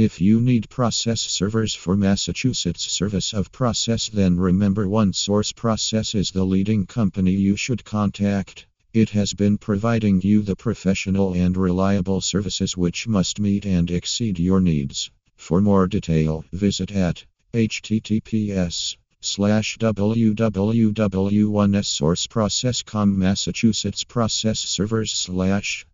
If you need process servers for Massachusetts service of process, then remember One Source Process is the leading company you should contact. It has been providing you the professional and reliable services which must meet and exceed your needs. For more detail, visit at https://www.onesourceprocess.com/Massachusetts process servers/.